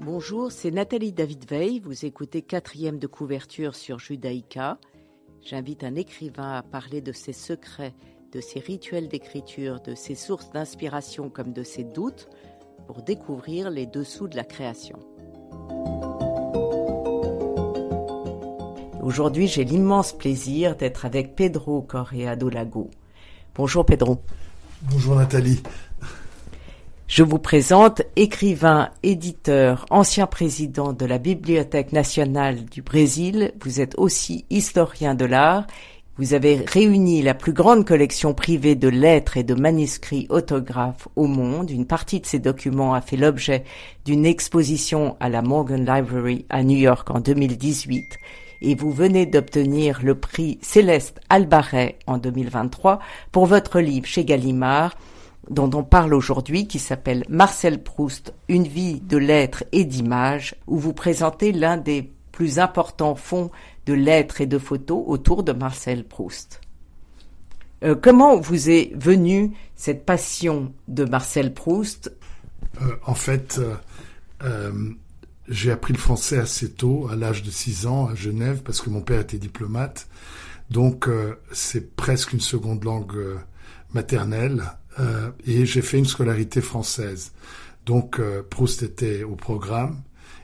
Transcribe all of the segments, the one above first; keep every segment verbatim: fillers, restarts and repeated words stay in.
Bonjour, c'est Nathalie David Weil, vous écoutez quatrième de couverture sur Judaïka. J'invite un écrivain à parler de ses secrets, de ses rituels d'écriture, de ses sources d'inspiration comme de ses doutes, pour découvrir les dessous de la création. Aujourd'hui, j'ai l'immense plaisir d'être avec Pedro Corrêa do Lago. Bonjour Pedro. Bonjour Nathalie. Je vous présente écrivain, éditeur, ancien président de la Bibliothèque nationale du Brésil. Vous êtes aussi historien de l'art. Vous avez réuni la plus grande collection privée de lettres et de manuscrits autographes au monde. Une partie de ces documents a fait l'objet d'une exposition à la Morgan Library à New York en deux mille dix-huit. Et vous venez d'obtenir le prix Céleste Albaret en deux mille vingt-trois pour votre livre chez Gallimard, dont on parle aujourd'hui, qui s'appelle Marcel Proust, Une vie de lettres et d'images, où vous présentez l'un des plus importants fonds de lettres et de photos autour de Marcel Proust. Euh, comment vous est venue cette passion de Marcel Proust ? euh, En fait, euh, euh, j'ai appris le français assez tôt, à l'âge de six ans, à Genève, parce que mon père était diplomate. Donc, euh, c'est presque une seconde langue euh, maternelle. Euh, et j'ai fait une scolarité française. Donc euh, Proust était au programme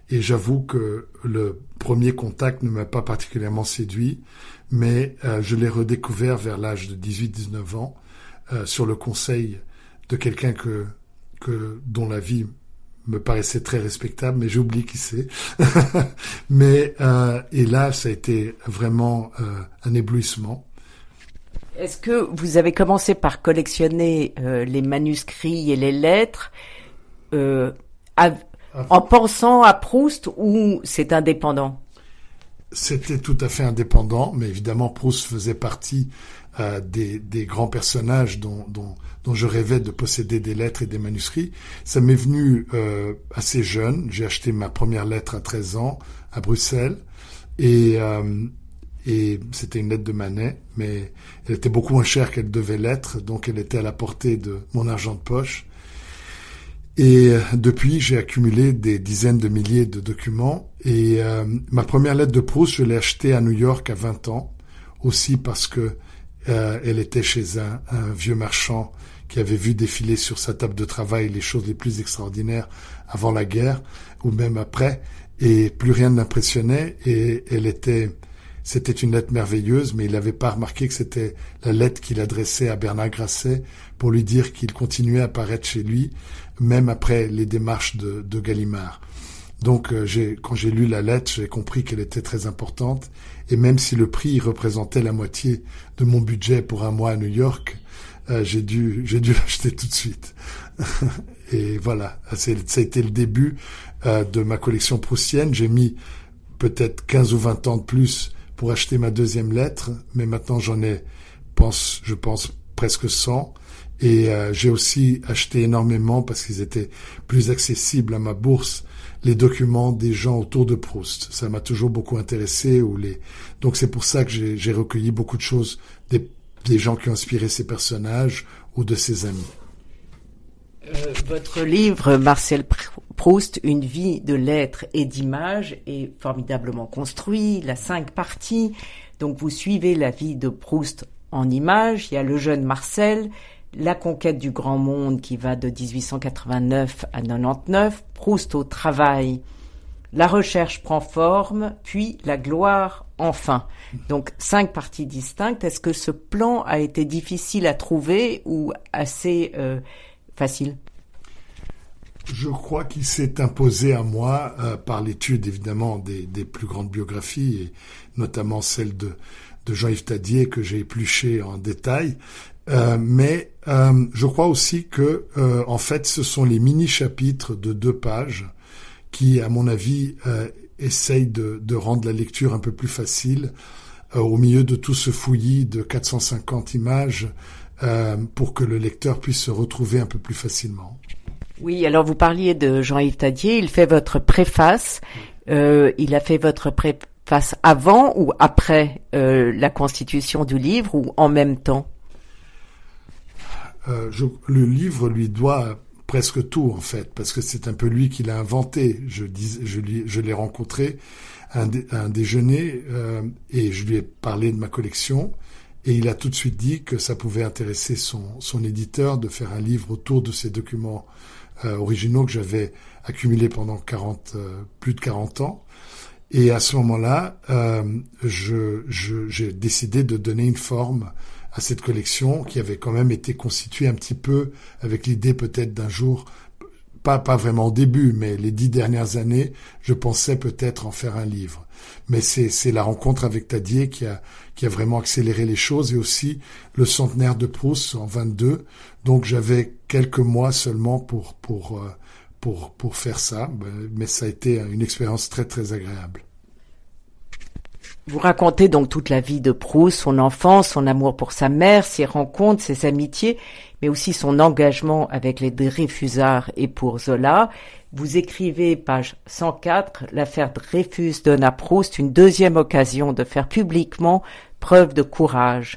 et j'avoue que le premier contact ne m'a pas particulièrement séduit, mais euh, je l'ai redécouvert vers l'âge de dix-huit dix-neuf ans euh, sur le conseil de quelqu'un que que dont la vie me paraissait très respectable, mais j'oublie qui c'est. mais euh, et là ça a été vraiment euh, un éblouissement. Est-ce que vous avez commencé par collectionner euh, les manuscrits et les lettres euh, à, en pensant à Proust ou c'est indépendant ? C'était tout à fait indépendant, mais évidemment Proust faisait partie euh, des, des grands personnages dont, dont, dont je rêvais de posséder des lettres et des manuscrits. Ça m'est venu euh, assez jeune. J'ai acheté ma première lettre à treize ans à Bruxelles et... Euh, Et c'était une lettre de Manet, mais elle était beaucoup moins chère qu'elle devait l'être, donc elle était à la portée de mon argent de poche. Et depuis, j'ai accumulé des dizaines de milliers de documents. Et euh, ma première lettre de Proust, je l'ai achetée à New York à vingt ans, aussi parce que euh, elle était chez un, un vieux marchand qui avait vu défiler sur sa table de travail les choses les plus extraordinaires avant la guerre, ou même après, et plus rien ne l'impressionnait, et elle était... C'était une lettre merveilleuse, mais il n'avait pas remarqué que c'était la lettre qu'il adressait à Bernard Grasset pour lui dire qu'il continuait à apparaître chez lui, même après les démarches de, de Gallimard. Donc, euh, j'ai, quand j'ai lu la lettre, j'ai compris qu'elle était très importante. Et même si le prix représentait la moitié de mon budget pour un mois à New York, euh, j'ai dû, j'ai dû l'acheter tout de suite. Et voilà, c'est, ça a été le début euh, de ma collection proustienne. J'ai mis peut-être quinze ou vingt ans de plus pour acheter ma deuxième lettre, mais maintenant j'en ai, pense, je pense, presque cent. Et euh, j'ai aussi acheté énormément, parce qu'ils étaient plus accessibles à ma bourse, les documents des gens autour de Proust. Ça m'a toujours beaucoup intéressé. Ou les... Donc c'est pour ça que j'ai, j'ai recueilli beaucoup de choses des, des gens qui ont inspiré ces personnages ou de ses amis. Euh, votre livre, Marcel Proust, Une vie de lettres et d'images, est formidablement construit. Il a cinq parties. Donc, vous suivez la vie de Proust en images. Il y a le jeune Marcel, la conquête du grand monde qui va de dix-huit cent quatre-vingt-neuf à quatre-vingt-dix-neuf, Proust au travail, la recherche prend forme, puis la gloire enfin. Donc, cinq parties distinctes. Est-ce que ce plan a été difficile à trouver ou assez... Euh, facile? Je crois qu'il s'est imposé à moi euh, par l'étude évidemment des, des plus grandes biographies, et notamment celle de, de Jean-Yves Tadié que j'ai épluchée en détail. Euh, mais euh, je crois aussi que euh, en fait ce sont les mini-chapitres de deux pages qui, à mon avis, euh, essayent de, de rendre la lecture un peu plus facile euh, au milieu de tout ce fouillis de quatre cent cinquante images. Euh, pour que le lecteur puisse se retrouver un peu plus facilement. Oui, alors vous parliez de Jean-Yves Tadié, il fait votre préface. Euh, il a fait votre préface avant ou après euh, la constitution du livre, ou en même temps ? Euh, je, le livre lui doit presque tout, en fait, parce que c'est un peu lui qui l'a inventé. Je, dis, je, je l'ai rencontré à un, dé, à un déjeuner euh, et je lui ai parlé de ma collection. Et il a tout de suite dit que ça pouvait intéresser son, son éditeur de faire un livre autour de ces documents euh, originaux que j'avais accumulés pendant quarante, euh, plus de quarante ans. Et à ce moment-là, euh, je, je, j'ai décidé de donner une forme à cette collection qui avait quand même été constituée un petit peu avec l'idée peut-être d'un jour, pas, pas vraiment au début, mais les dix dernières années, je pensais peut-être en faire un livre. Mais c'est, c'est la rencontre avec Tadié qui a, qui a vraiment accéléré les choses et aussi le centenaire de Proust en vingt-deux. Donc j'avais quelques mois seulement pour, pour, pour, pour faire ça, mais ça a été une expérience très, très agréable. Vous racontez donc toute la vie de Proust, son enfance, son amour pour sa mère, ses rencontres, ses amitiés, mais aussi son engagement avec les Dreyfusards et pour Zola. Vous écrivez, page cent quatre, « L'affaire Dreyfus donne à Proust une deuxième occasion de faire publiquement preuve de courage.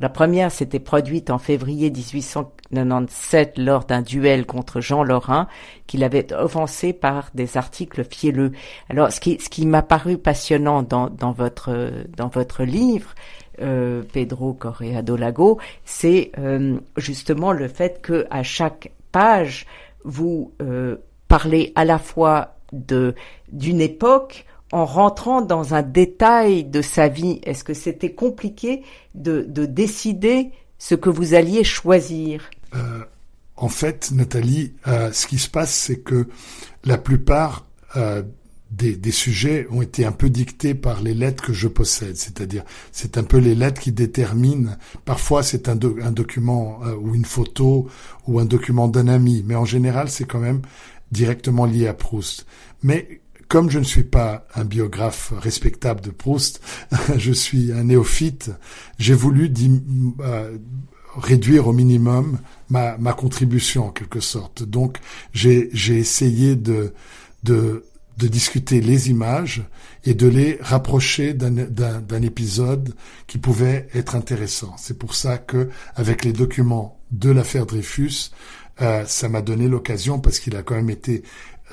La première s'était produite en février dix-huit cent quatre-vingt-dix-sept lors d'un duel contre Jean Lorrain qu'il avait offensé par des articles fielleux. » Alors, ce qui, ce qui m'a paru passionnant dans, dans votre, dans votre livre, euh, Pedro Corrêa do Lago, c'est euh, justement le fait que à chaque page, vous euh, parlez à la fois de, d'une époque en rentrant dans un détail de sa vie. Est-ce que c'était compliqué de, de décider ce que vous alliez choisir ? euh, En fait, Nathalie, euh, ce qui se passe, c'est que la plupart euh, des, des sujets ont été un peu dictés par les lettres que je possède. C'est-à-dire, c'est un peu les lettres qui déterminent. Parfois, c'est un, do- un document euh, ou une photo ou un document d'un ami. Mais en général, c'est quand même directement lié à Proust. Mais comme je ne suis pas un biographe respectable de Proust, je suis un néophyte, j'ai voulu euh, réduire au minimum ma, ma contribution en quelque sorte. Donc j'ai, j'ai essayé de, de, de discuter les images et de les rapprocher d'un, d'un, d'un épisode qui pouvait être intéressant. C'est pour ça que, avec les documents de l'affaire Dreyfus, euh, ça m'a donné l'occasion, parce qu'il a quand même été...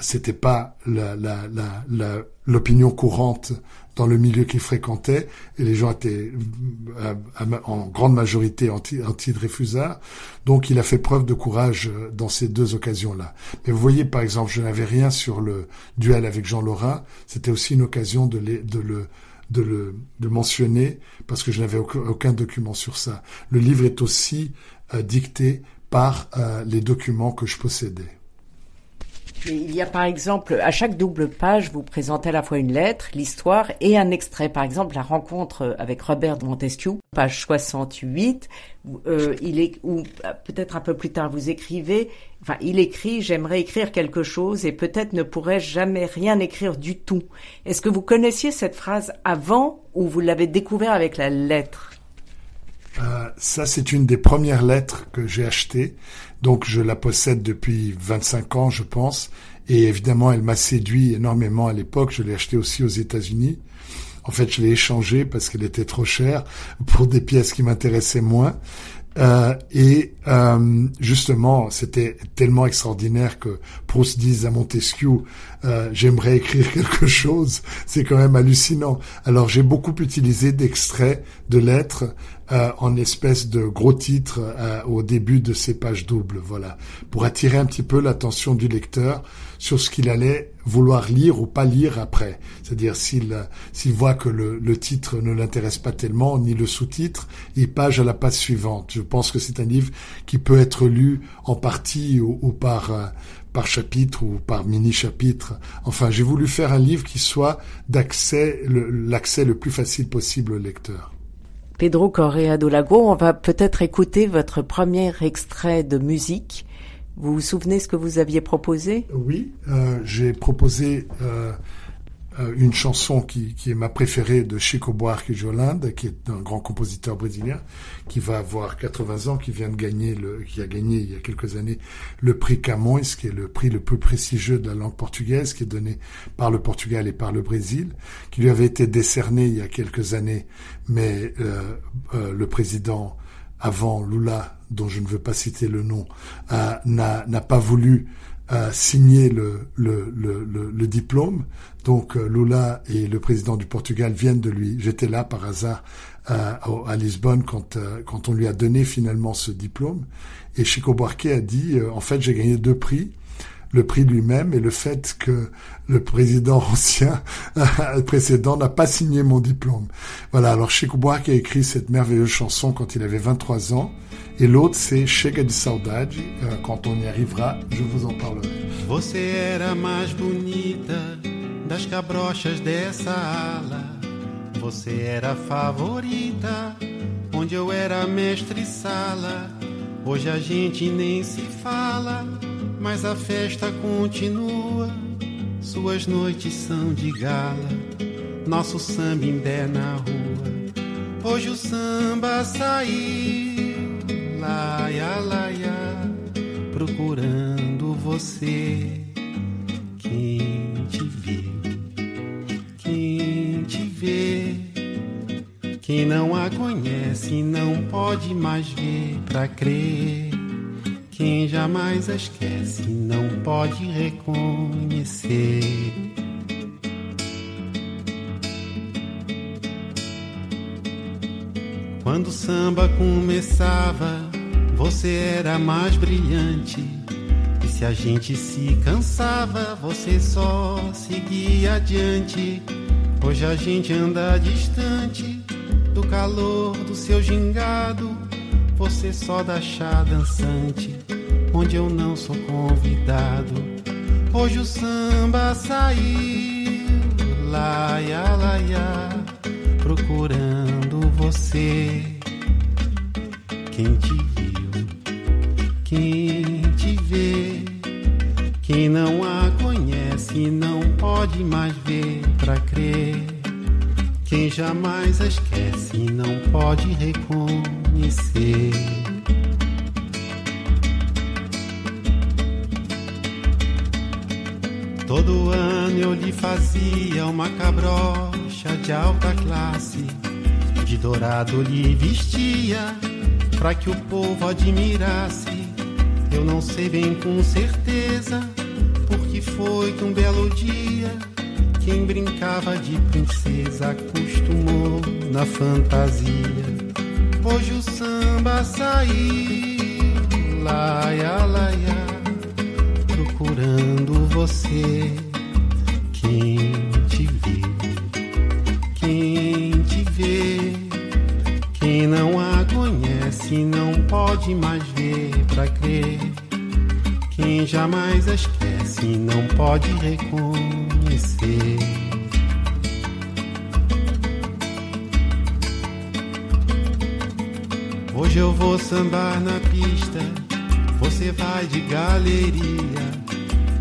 C'était pas la, la, la, la, l'opinion courante dans le milieu qu'il fréquentait, et les gens étaient euh, en grande majorité anti, anti-Dreyfusard. Donc il a fait preuve de courage dans ces deux occasions-là. Mais vous voyez, par exemple, je n'avais rien sur le duel avec Jean Lorrain. C'était aussi une occasion de, les, de le de le de mentionner, parce que je n'avais aucun, aucun document sur ça. Le livre est aussi euh, dicté par euh, les documents que je possédais. Il y a, par exemple, à chaque double page, vous présentez à la fois une lettre, l'histoire et un extrait. Par exemple, la rencontre avec Robert Montesquieu, page soixante-huit, euh, il est, ou peut-être un peu plus tard, vous écrivez, enfin, il écrit, j'aimerais écrire quelque chose et peut-être ne pourrais-je jamais rien écrire du tout. Est-ce que vous connaissiez cette phrase avant ou vous l'avez découvert avec la lettre ? Euh, ça, c'est une des premières lettres que j'ai achetées. Donc, je la possède depuis vingt-cinq ans, je pense. Et évidemment, elle m'a séduit énormément à l'époque. Je l'ai achetée aussi aux États-Unis. En fait, je l'ai échangée parce qu'elle était trop chère pour des pièces qui m'intéressaient moins. Euh, et euh, justement, c'était tellement extraordinaire que Proust dise à Montesquieu euh, « J'aimerais écrire quelque chose ». C'est quand même hallucinant. Alors, j'ai beaucoup utilisé d'extraits de lettres euh, en espèce de gros titres euh, au début de ces pages doubles, voilà, pour attirer un petit peu l'attention du lecteur sur ce qu'il allait vouloir lire ou pas lire après. C'est-à-dire, s'il, s'il voit que le, le titre ne l'intéresse pas tellement, ni le sous-titre, il page à la page suivante. Je pense que c'est un livre qui peut être lu en partie ou, ou par, par chapitre ou par mini-chapitre. Enfin, j'ai voulu faire un livre qui soit d'accès, le, l'accès le plus facile possible au lecteur. Pedro Corrêa do Lago, on va peut-être écouter votre premier extrait de musique. Vous vous souvenez ce que vous aviez proposé ? Oui, euh, j'ai proposé euh, une chanson qui, qui est ma préférée de Chico Buarque de, qui est un grand compositeur brésilien, qui va avoir quatre-vingts ans, qui vient de gagner, le, qui a gagné il y a quelques années le prix Camões, qui est le prix le plus prestigieux de la langue portugaise, qui est donné par le Portugal et par le Brésil, qui lui avait été décerné il y a quelques années, mais euh, euh, le président avant Lula, dont je ne veux pas citer le nom, euh, n'a, n'a pas voulu euh, signer le, le, le, le, le diplôme. Donc euh, Lula et le président du Portugal viennent de lui. J'étais là par hasard euh, à, à Lisbonne quand, euh, quand on lui a donné finalement ce diplôme. Et Chico Buarque a dit euh, « En fait, j'ai gagné deux prix. » Le prix lui-même et le fait que le président ancien précédent n'a pas signé mon diplôme. Voilà, alors Chico Buarque a écrit cette merveilleuse chanson quand il avait vingt-trois ans et l'autre c'est Chega de Saudade, euh, quand on y arrivera, je vous en parlerai. Você era mais bonita das cabrochas dessa ala. Você era favorita onde eu era mestre sala. Hoje a gente nem se fala. Mas a festa continua, suas noites são de gala, nosso samba ainda é na rua. Hoje o samba saiu, laia, laia, procurando você. Quem te viu, quem te vê, quem não a conhece não pode mais ver pra crer. Quem jamais a esquece não pode reconhecer. Quando o samba começava, você era mais brilhante. E se a gente se cansava, você só seguia adiante. Hoje a gente anda distante do calor do seu gingado. Você só dá chá dançante, onde eu não sou convidado. Hoje o samba saiu, laia, laia, procurando você. Quem te viu, quem te vê, quem não a conhece não pode mais ver pra crer. Quem jamais a esquece não pode reconhecer. Todo ano eu lhe fazia uma cabrocha de alta classe, de dourado lhe vestia, pra que o povo admirasse. Eu não sei bem com certeza, porque foi que um belo dia, quem brincava de princesa acostumou na fantasia. Hoje o samba saiu, laia, laia, procurando você. Quem te viu, quem te vê, quem não a conhece não pode mais ver pra crer. Quem jamais a esquece não pode reconhecer. Hoje eu vou sambar na pista, você vai de galeria.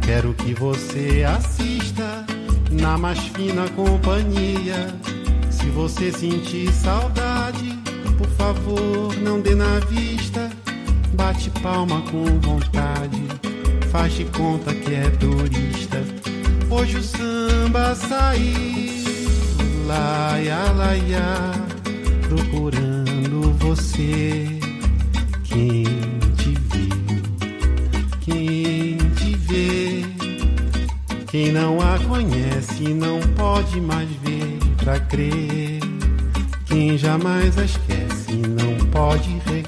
Quero que você assista na mais fina companhia. Se você sentir saudade, por favor não dê na vista. Bate palma com vontade, faz de conta que é turista. Hoje o samba saiu, laia, laia, procurando você. Quem te viu, quem te vê, quem não a conhece não pode mais ver pra crer. Quem jamais a esquece não pode reconhecer.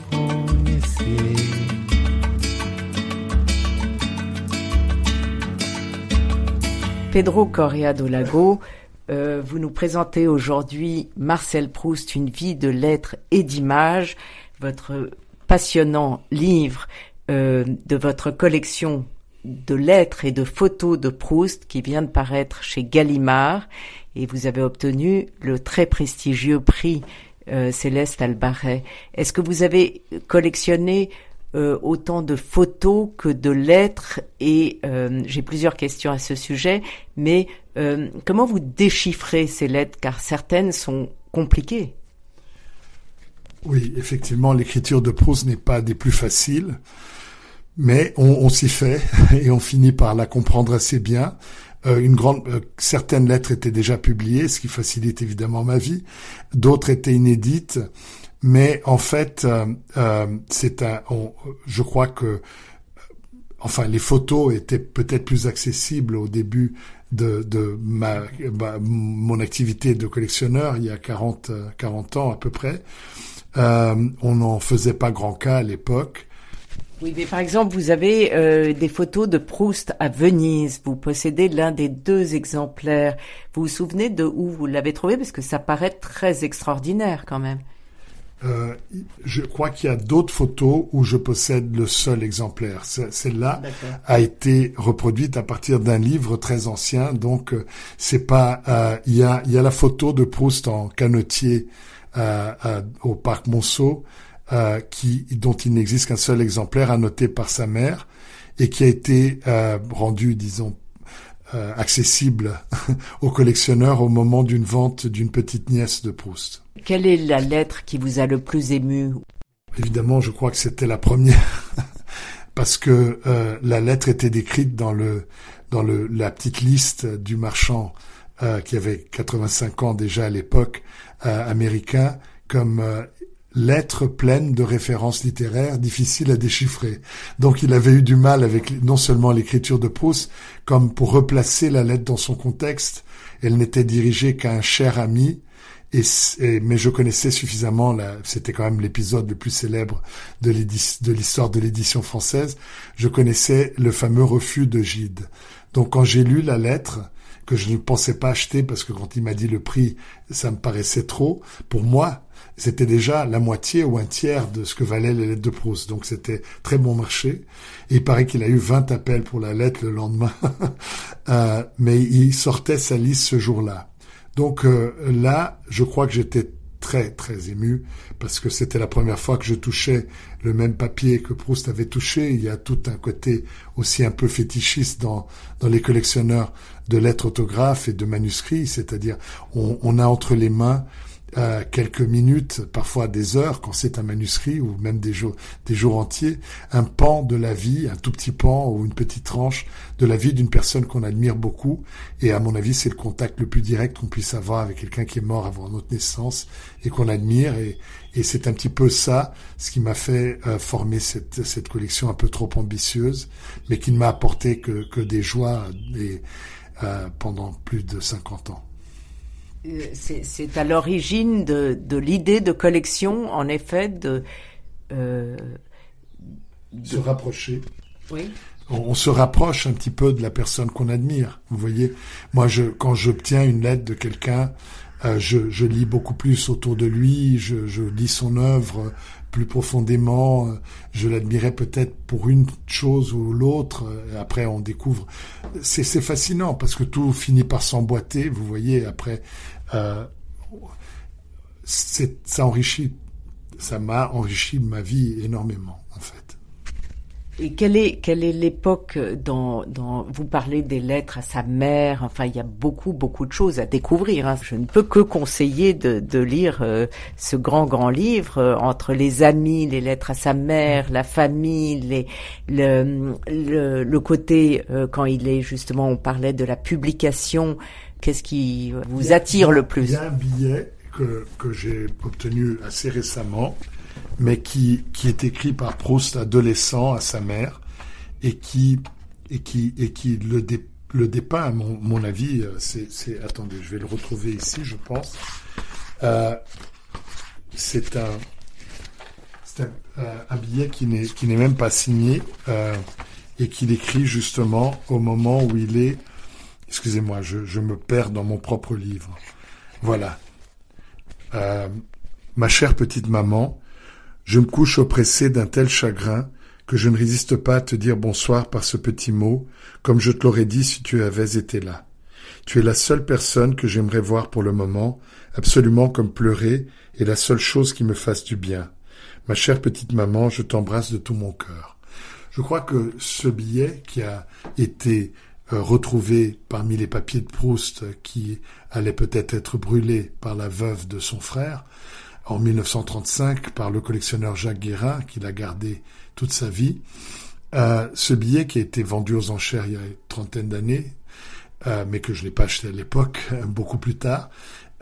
Pedro Corrêa do Lago, Euh, vous nous présentez aujourd'hui Marcel Proust, Une vie de lettres et d'images, votre passionnant livre euh, de votre collection de lettres et de photos de Proust qui vient de paraître chez Gallimard, et vous avez obtenu le très prestigieux prix euh, Céleste Albaret. Est-ce que vous avez collectionné Euh, autant de photos que de lettres, et euh, j'ai plusieurs questions à ce sujet, mais euh, comment vous déchiffrez ces lettres, car certaines sont compliquées? Oui, effectivement, l'écriture de Proust n'est pas des plus faciles, mais on, on s'y fait et on finit par la comprendre assez bien. Euh, une grande, euh, certaines lettres étaient déjà publiées, ce qui facilite évidemment ma vie, d'autres étaient inédites. Mais en fait, euh, euh, c'est un. On, je crois que, enfin, les photos étaient peut-être plus accessibles au début de, de ma, bah, mon activité de collectionneur il y a quarante ans à peu près. Euh, on n'en faisait pas grand cas à l'époque. Oui, mais par exemple, vous avez euh, des photos de Proust à Venise. Vous possédez l'un des deux exemplaires. Vous vous souvenez de où vous l'avez trouvé? Parce que ça paraît très extraordinaire quand même. Euh, je crois qu'il y a d'autres photos où je possède le seul exemplaire. Celle-là D'accord. a été reproduite à partir d'un livre très ancien. Donc, c'est pas. Euh, il y a, il y a la photo de Proust en canotier euh, à, au Parc Monceau. Euh, qui, dont il n'existe qu'un seul exemplaire annoté par sa mère et qui a été euh, rendu, disons, euh, accessible aux collectionneurs au moment d'une vente d'une petite nièce de Proust. Quelle est la lettre qui vous a le plus ému? Évidemment, je crois que c'était la première, parce que euh, la lettre était décrite dans le dans le la petite liste du marchand euh, qui avait quatre-vingt-cinq ans déjà à l'époque, euh, américain, comme euh, lettre pleine de références littéraires difficiles à déchiffrer. Donc il avait eu du mal avec non seulement l'écriture de Proust, comme pour replacer la lettre dans son contexte. Elle n'était dirigée qu'à un cher ami, et, et mais je connaissais suffisamment, la, c'était quand même l'épisode le plus célèbre de, de l'histoire de l'édition française, je connaissais le fameux refus de Gide. Donc quand j'ai lu la lettre, que je ne pensais pas acheter parce que quand il m'a dit le prix, ça me paraissait trop, pour moi, c'était déjà la moitié ou un tiers de ce que valaient les lettres de Proust. Donc, c'était très bon marché. Et il paraît qu'il a eu vingt appels pour la lettre le lendemain. euh, mais il sortait sa liste ce jour-là. Donc, euh, là, je crois que j'étais très, très ému parce que c'était la première fois que je touchais le même papier que Proust avait touché. Il y a tout un côté aussi un peu fétichiste dans, dans les collectionneurs de lettres autographes et de manuscrits. C'est-à-dire, on, on a entre les mains Euh, quelques minutes, parfois des heures, quand c'est un manuscrit ou même des jours, des jours entiers, un pan de la vie, un tout petit pan ou une petite tranche de la vie d'une personne qu'on admire beaucoup. Et à mon avis, c'est le contact le plus direct qu'on puisse avoir avec quelqu'un qui est mort avant notre naissance et qu'on admire. Et, et c'est un petit peu ça, ce qui m'a fait euh, former cette, cette collection un peu trop ambitieuse, mais qui ne m'a apporté que, que des joies et, euh, pendant plus de cinquante ans. C'est, c'est à l'origine de, de l'idée de collection, en effet, de... Euh, de... se rapprocher. Oui. On, on se rapproche un petit peu de la personne qu'on admire, vous voyez. Moi, je, quand j'obtiens une lettre de quelqu'un, euh, je, je lis beaucoup plus autour de lui, je, je lis son œuvre plus profondément, je l'admirais peut-être pour une chose ou l'autre, après on découvre... C'est, c'est fascinant, parce que tout finit par s'emboîter, vous voyez, après... Euh, c'est, ça enrichit, ça m'a enrichi ma vie énormément, en fait. Et quelle est, quelle est l'époque dans, dans, vous parlez des lettres à sa mère, enfin il y a beaucoup, beaucoup de choses à découvrir, hein. Je ne peux que conseiller de, de lire euh, ce grand, grand livre euh, entre les amis, les lettres à sa mère, la famille, les, le, le, le côté, euh, quand il est justement, on parlait de la publication, qu'est-ce qui vous attire le plus? Il y a un billet que, que j'ai obtenu assez récemment, mais qui, qui est écrit par Proust adolescent à sa mère et qui, et qui, et qui le, dé, le dépeint, à mon, mon avis, c'est, c'est... Attendez, je vais le retrouver ici, je pense. Euh, c'est un, c'est un, un billet qui n'est, qui n'est même pas signé euh, et qu'il écrit justement au moment où il est... Excusez-moi, je, je me perds dans mon propre livre. Voilà. Euh, ma chère petite maman... Je me couche oppressé d'un tel chagrin que je ne résiste pas à te dire bonsoir par ce petit mot, comme je te l'aurais dit si tu avais été là. Tu es la seule personne que j'aimerais voir pour le moment, absolument comme pleurer, et la seule chose qui me fasse du bien. Ma chère petite maman, je t'embrasse de tout mon cœur. Je crois que ce billet qui a été retrouvé parmi les papiers de Proust qui allaient peut-être être brûlés par la veuve de son frère, en mille neuf cent trente-cinq, par le collectionneur Jacques Guérin, qu'il a gardé toute sa vie. Euh, ce billet qui a été vendu aux enchères il y a une trentaine d'années, euh, mais que je n'ai pas acheté à l'époque, beaucoup plus tard,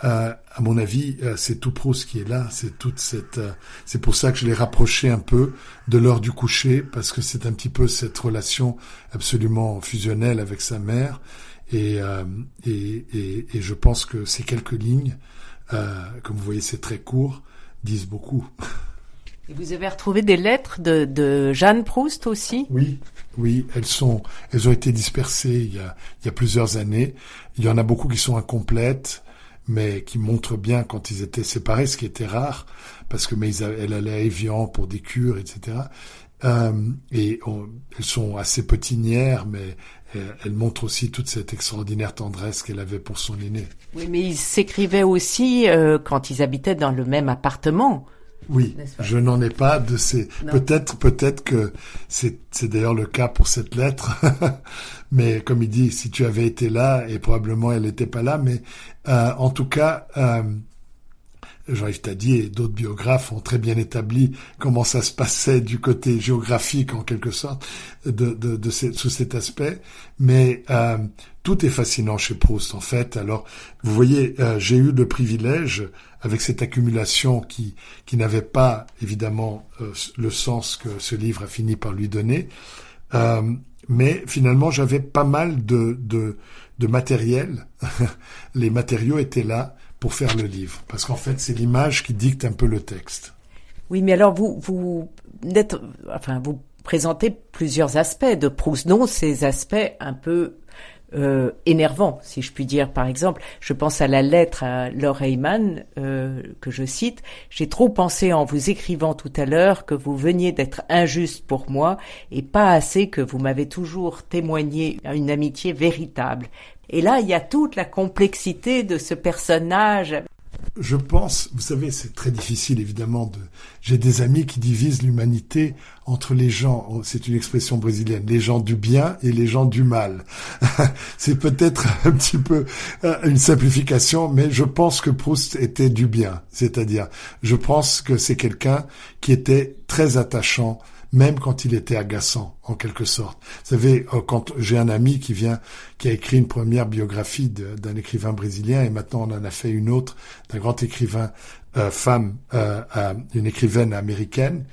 Euh, à mon avis, euh, c'est tout Proust qui est là. C'est toute cette. Euh, c'est pour ça que je l'ai rapproché un peu de l'heure du coucher, parce que c'est un petit peu cette relation absolument fusionnelle avec sa mère. Et euh, et, et et je pense que ces quelques lignes, euh, comme vous voyez, c'est très court, disent beaucoup. Et vous avez retrouvé des lettres de, de Jeanne Proust aussi ? Oui, oui, elles sont, elles ont été dispersées il y a, il y a plusieurs années. Il y en a beaucoup qui sont incomplètes, mais qui montrent bien quand ils étaient séparés, ce qui était rare, parce que mais ils, elle allait à Évian pour des cures, et cetera. Euh, et on, elles sont assez petinières, mais elle montre aussi toute cette extraordinaire tendresse qu'elle avait pour son aîné. Oui, mais ils s'écrivaient aussi euh, quand ils habitaient dans le même appartement. Oui, je n'en ai pas de ces. Non. Peut-être, peut-être que c'est, c'est d'ailleurs le cas pour cette lettre. Mais comme il dit, si tu avais été là, et probablement elle n'était pas là, mais euh, en tout cas, euh, Jean-Yves Tadié et d'autres biographes ont très bien établi comment ça se passait du côté géographique en quelque sorte de, de, de ces, sous cet aspect. Mais euh, tout est fascinant chez Proust en fait. Alors vous voyez, euh, j'ai eu le privilège avec cette accumulation qui qui n'avait pas évidemment euh, le sens que ce livre a fini par lui donner. Euh, mais finalement j'avais pas mal de de, de matériel. Les matériaux étaient là pour faire le livre, parce qu'en fait c'est l'image qui dicte un peu le texte. Oui, mais alors vous vous êtes, enfin vous présentez plusieurs aspects de Proust, dont ces aspects un peu euh, énervants, si je puis dire. Par exemple, je pense à la lettre à Laure Hayman euh, que je cite. J'ai trop pensé en vous écrivant tout à l'heure que vous veniez d'être injuste pour moi et pas assez que vous m'avez toujours témoigné une amitié véritable. Et là, il y a toute la complexité de ce personnage. Je pense, vous savez, c'est très difficile évidemment. De... J'ai des amis qui divisent l'humanité entre les gens, c'est une expression brésilienne, les gens du bien et les gens du mal. C'est peut-être un petit peu une simplification, mais je pense que Proust était du bien. C'est-à-dire, je pense que c'est quelqu'un qui était très attachant, même quand il était agaçant, en quelque sorte. Vous savez, quand j'ai un ami qui vient, qui a écrit une première biographie de, d'un écrivain brésilien, et maintenant on en a fait une autre, d'un grand écrivain, euh, femme, euh, euh, une écrivaine américaine,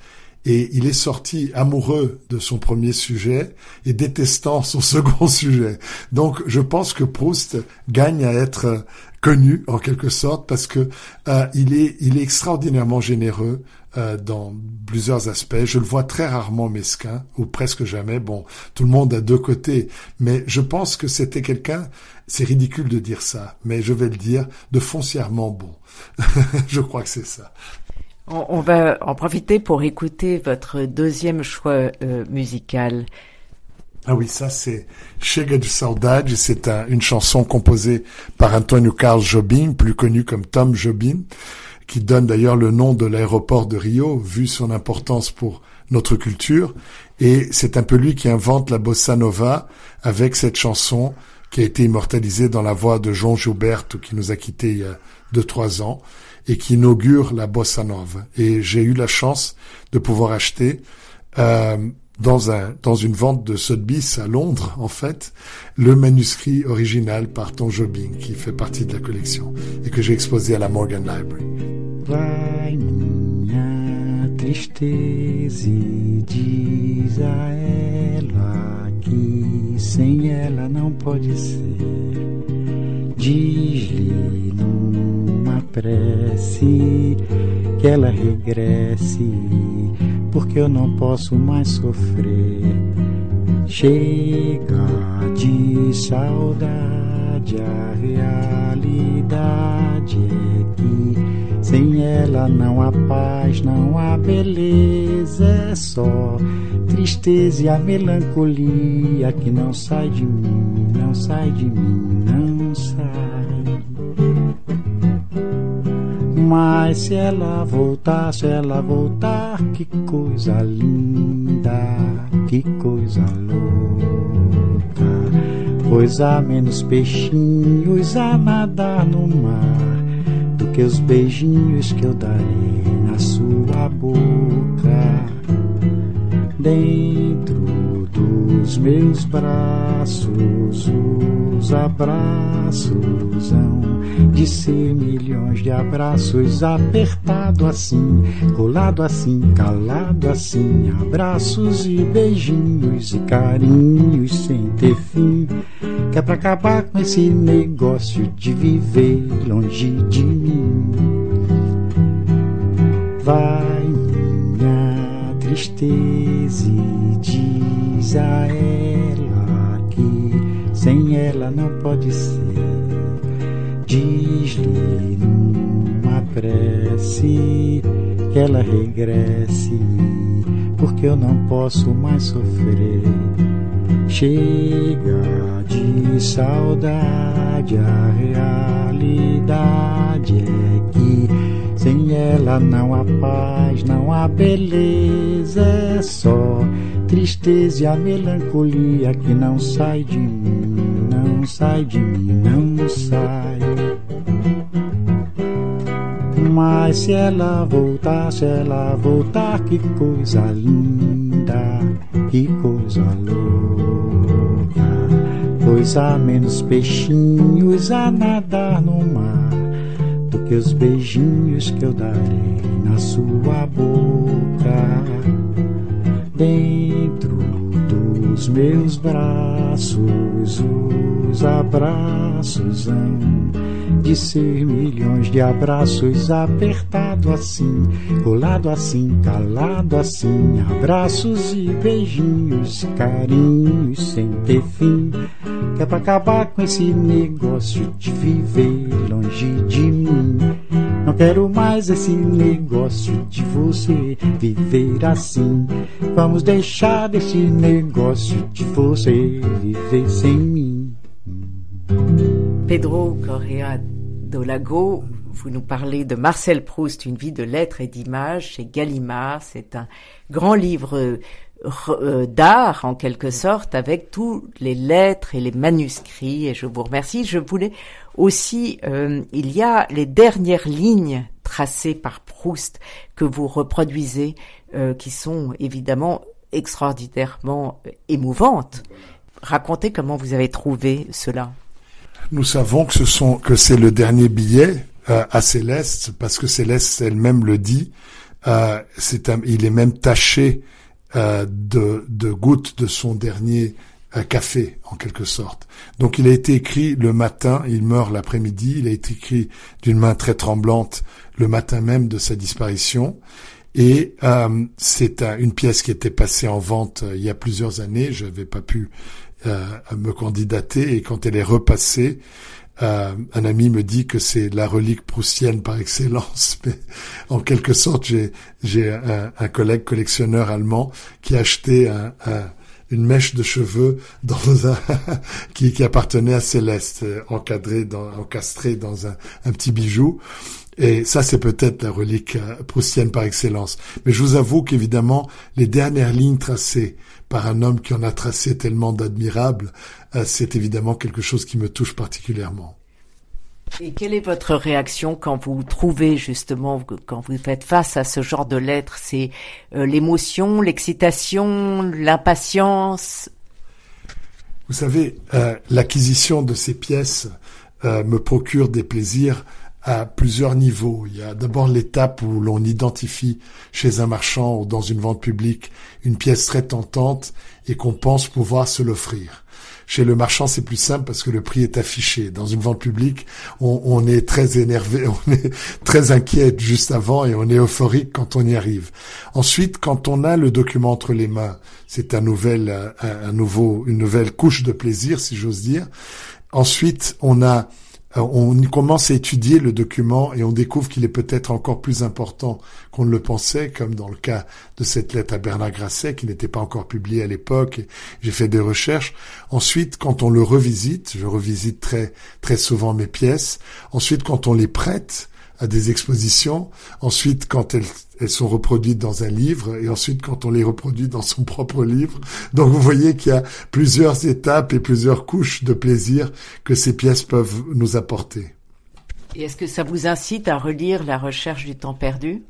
et il est sorti amoureux de son premier sujet et détestant son second sujet. Donc, je pense que Proust gagne à être connu, en quelque sorte, parce que euh, il est, il est extraordinairement généreux, Euh, dans plusieurs aspects. Je le vois très rarement mesquin, ou presque jamais. Bon, tout le monde a deux côtés, mais je pense que c'était quelqu'un, c'est ridicule de dire ça, mais je vais le dire, de foncièrement bon. Je crois que c'est ça. On, on va en profiter pour écouter votre deuxième choix euh, musical. Ah oui, ça c'est Chega de Saudade, c'est un, une chanson composée par Antonio Carlos Jobim, plus connu comme Tom Jobim, qui donne d'ailleurs le nom de l'aéroport de Rio, vu son importance pour notre culture. Et c'est un peu lui qui invente la bossa nova avec cette chanson qui a été immortalisée dans la voix de João Gilberto, qui nous a quittés il y a deux, trois ans, et qui inaugure la bossa nova. Et j'ai eu la chance de pouvoir acheter euh, dans, un, dans une vente de Sotheby's à Londres, en fait, le manuscrit original par Tom Jobim, qui fait partie de la collection, et que j'ai exposé à la Morgan Library. Vai minha tristeza e diz a ela que sem ela não pode ser. Diz-lhe numa prece que ela regresse, porque eu não posso mais sofrer. Chega de saudade, a realidade é que sem ela não há paz, não há beleza, é só tristeza e a melancolia que não sai de mim, não sai de mim, não sai. Mas se ela voltar, se ela voltar, que coisa linda, que coisa louca, pois há menos peixinhos a nadar no mar que os beijinhos que eu darei na sua boca dentro do Os meus braços, os abraços hão de ser milhões de abraços, apertado assim, colado assim, calado assim, abraços e beijinhos e carinhos sem ter fim, que é pra acabar com esse negócio de viver longe de mim. Vai minha tristeza e diz a ela que sem ela não pode ser. Diz-lhe numa prece que ela regresse, porque eu não posso mais sofrer. Chega de saudade, a realidade é que sem ela não há paz, não há beleza, é só tristeza e a melancolia que não sai de mim, não sai de mim, não sai. Mas se ela voltar, se ela voltar, que coisa linda, que coisa louca, pois há menos peixinhos a nadar no mar do que os beijinhos que eu darei na sua boca. Dentro dos meus braços, os abraços hão de ser milhões de abraços, apertado assim, colado assim, calado assim, abraços e beijinhos, carinhos sem ter fim, que é pra acabar com esse negócio de viver longe de mim. Não quero mais esse negócio de você viver assim. Vamos deixar desse negócio de você viver sem mim. Pedro Corrêa do Lago, vous nous parlez de Marcel Proust, Une vie de lettres et d'images chez Gallimard. C'est un grand livre d'art en quelque sorte, avec toutes les lettres et les manuscrits, et je vous remercie. Je voulais aussi, euh, il y a les dernières lignes tracées par Proust que vous reproduisez, euh, qui sont évidemment extraordinairement émouvantes. Racontez comment vous avez trouvé cela. Nous savons que ce sont, que c'est le dernier billet euh, à Céleste, parce que Céleste elle-même le dit, euh, c'est un, il est même taché Euh, de, de gouttes de son dernier euh, café, en quelque sorte. Donc il a été écrit le matin, il meurt l'après-midi, il a été écrit d'une main très tremblante le matin même de sa disparition, et euh, c'est euh, une pièce qui était passée en vente euh, il y a plusieurs années, je n'avais pas pu euh, me candidater, et quand elle est repassée, Euh, un ami me dit que c'est la relique proustienne par excellence, mais en quelque sorte j'ai, j'ai un, un collègue collectionneur allemand qui a acheté un, un, une mèche de cheveux dans un qui, qui appartenait à Céleste, encadrée dans, encastrée dans un, un petit bijou, et ça c'est peut-être la relique proustienne par excellence. Mais je vous avoue qu'évidemment les dernières lignes tracées par un homme qui en a tracé tellement d'admirables, euh, c'est évidemment quelque chose qui me touche particulièrement. Et quelle est votre réaction quand vous trouvez, justement, quand vous faites face à ce genre de lettres? C'est euh, l'émotion, l'excitation, l'impatience? Vous savez, euh, l'acquisition de ces pièces euh, me procure des plaisirs à plusieurs niveaux. Il y a d'abord l'étape où l'on identifie chez un marchand ou dans une vente publique une pièce très tentante et qu'on pense pouvoir se l'offrir. Chez le marchand, c'est plus simple parce que le prix est affiché. Dans une vente publique, on, on est très énervé, on est très inquiète juste avant et on est euphorique quand on y arrive. Ensuite, quand on a le document entre les mains, c'est un nouvel, un, un nouveau, une nouvelle couche de plaisir, si j'ose dire. Ensuite, on a on commence à étudier le document et on découvre qu'il est peut-être encore plus important qu'on ne le pensait, comme dans le cas de cette lettre à Bernard Grasset qui n'était pas encore publiée à l'époque. J'ai fait des recherches. Ensuite, quand on le revisite, je revisite très très souvent mes pièces. Ensuite, quand on les prête à des expositions. Ensuite, quand elles elles sont reproduites dans un livre, et ensuite quand on les reproduit dans son propre livre. Donc vous voyez qu'il y a plusieurs étapes et plusieurs couches de plaisir que ces pièces peuvent nous apporter. Et est-ce que ça vous incite à relire La recherche du temps perdu ?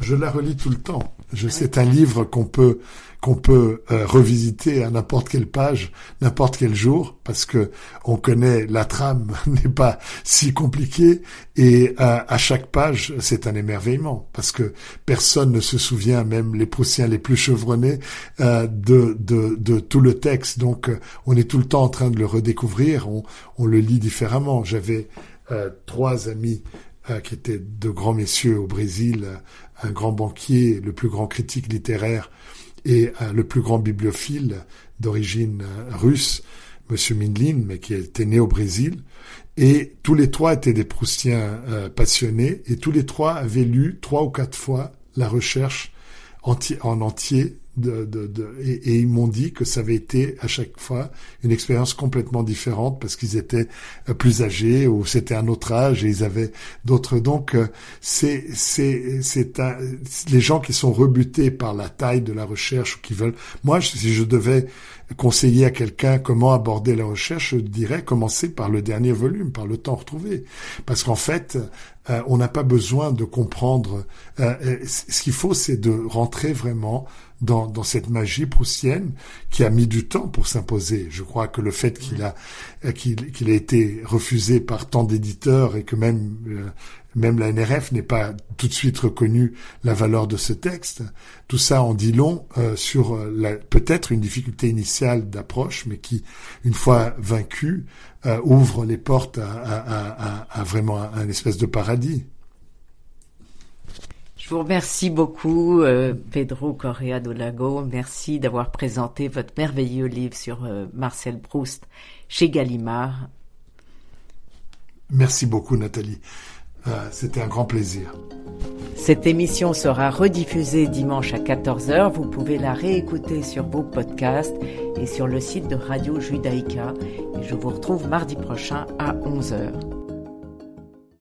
Je la relis tout le temps. Je, oui. C'est un livre qu'on peut qu'on peut euh, revisiter à n'importe quelle page, n'importe quel jour, parce que on connaît la trame n'est pas si compliquée et euh, à chaque page c'est un émerveillement parce que personne ne se souvient, même les Proustiens les plus chevronnés, euh, de de de tout le texte. Donc on est tout le temps en train de le redécouvrir, on on le lit différemment. J'avais euh, trois amis euh, qui étaient de grands messieurs au Brésil, un grand banquier, le plus grand critique littéraire et euh, le plus grand bibliophile d'origine euh, russe, Monsieur Mindlin, mais qui était né au Brésil. Et tous les trois étaient des Proustiens euh, passionnés, et tous les trois avaient lu trois ou quatre fois La Recherche enti- en entier, de, de, de, et, et ils m'ont dit que ça avait été à chaque fois une expérience complètement différente parce qu'ils étaient euh, plus âgés ou c'était un autre âge et ils avaient d'autres. Donc euh, c'est c'est c'est un, les gens qui sont rebutés par la taille de la recherche ou qui veulent. Moi, je, si je devais conseiller à quelqu'un comment aborder la recherche, je dirais commencer par le dernier volume, par Le Temps retrouvé, parce qu'en fait euh, on n'a pas besoin de comprendre. Euh, ce qu'il faut, c'est de rentrer vraiment Dans, dans cette magie proustienne qui a mis du temps pour s'imposer. Je crois que le fait qu'il a qu'il, qu'il a été refusé par tant d'éditeurs et que même euh, même la N R F n'est pas tout de suite reconnu la valeur de ce texte, tout ça en dit long euh, sur la, peut-être une difficulté initiale d'approche, mais qui, une fois vaincue, euh, ouvre les portes à, à, à, à vraiment un espèce de paradis. Je vous remercie beaucoup, euh, Pedro Corrêa do Lago. Merci d'avoir présenté votre merveilleux livre sur euh, Marcel Proust chez Gallimard. Merci beaucoup, Nathalie. Euh, c'était un grand plaisir. Cette émission sera rediffusée dimanche à quatorze heures. Vous pouvez la réécouter sur vos podcasts et sur le site de Radio Judaïka. Et je vous retrouve mardi prochain à onze heures.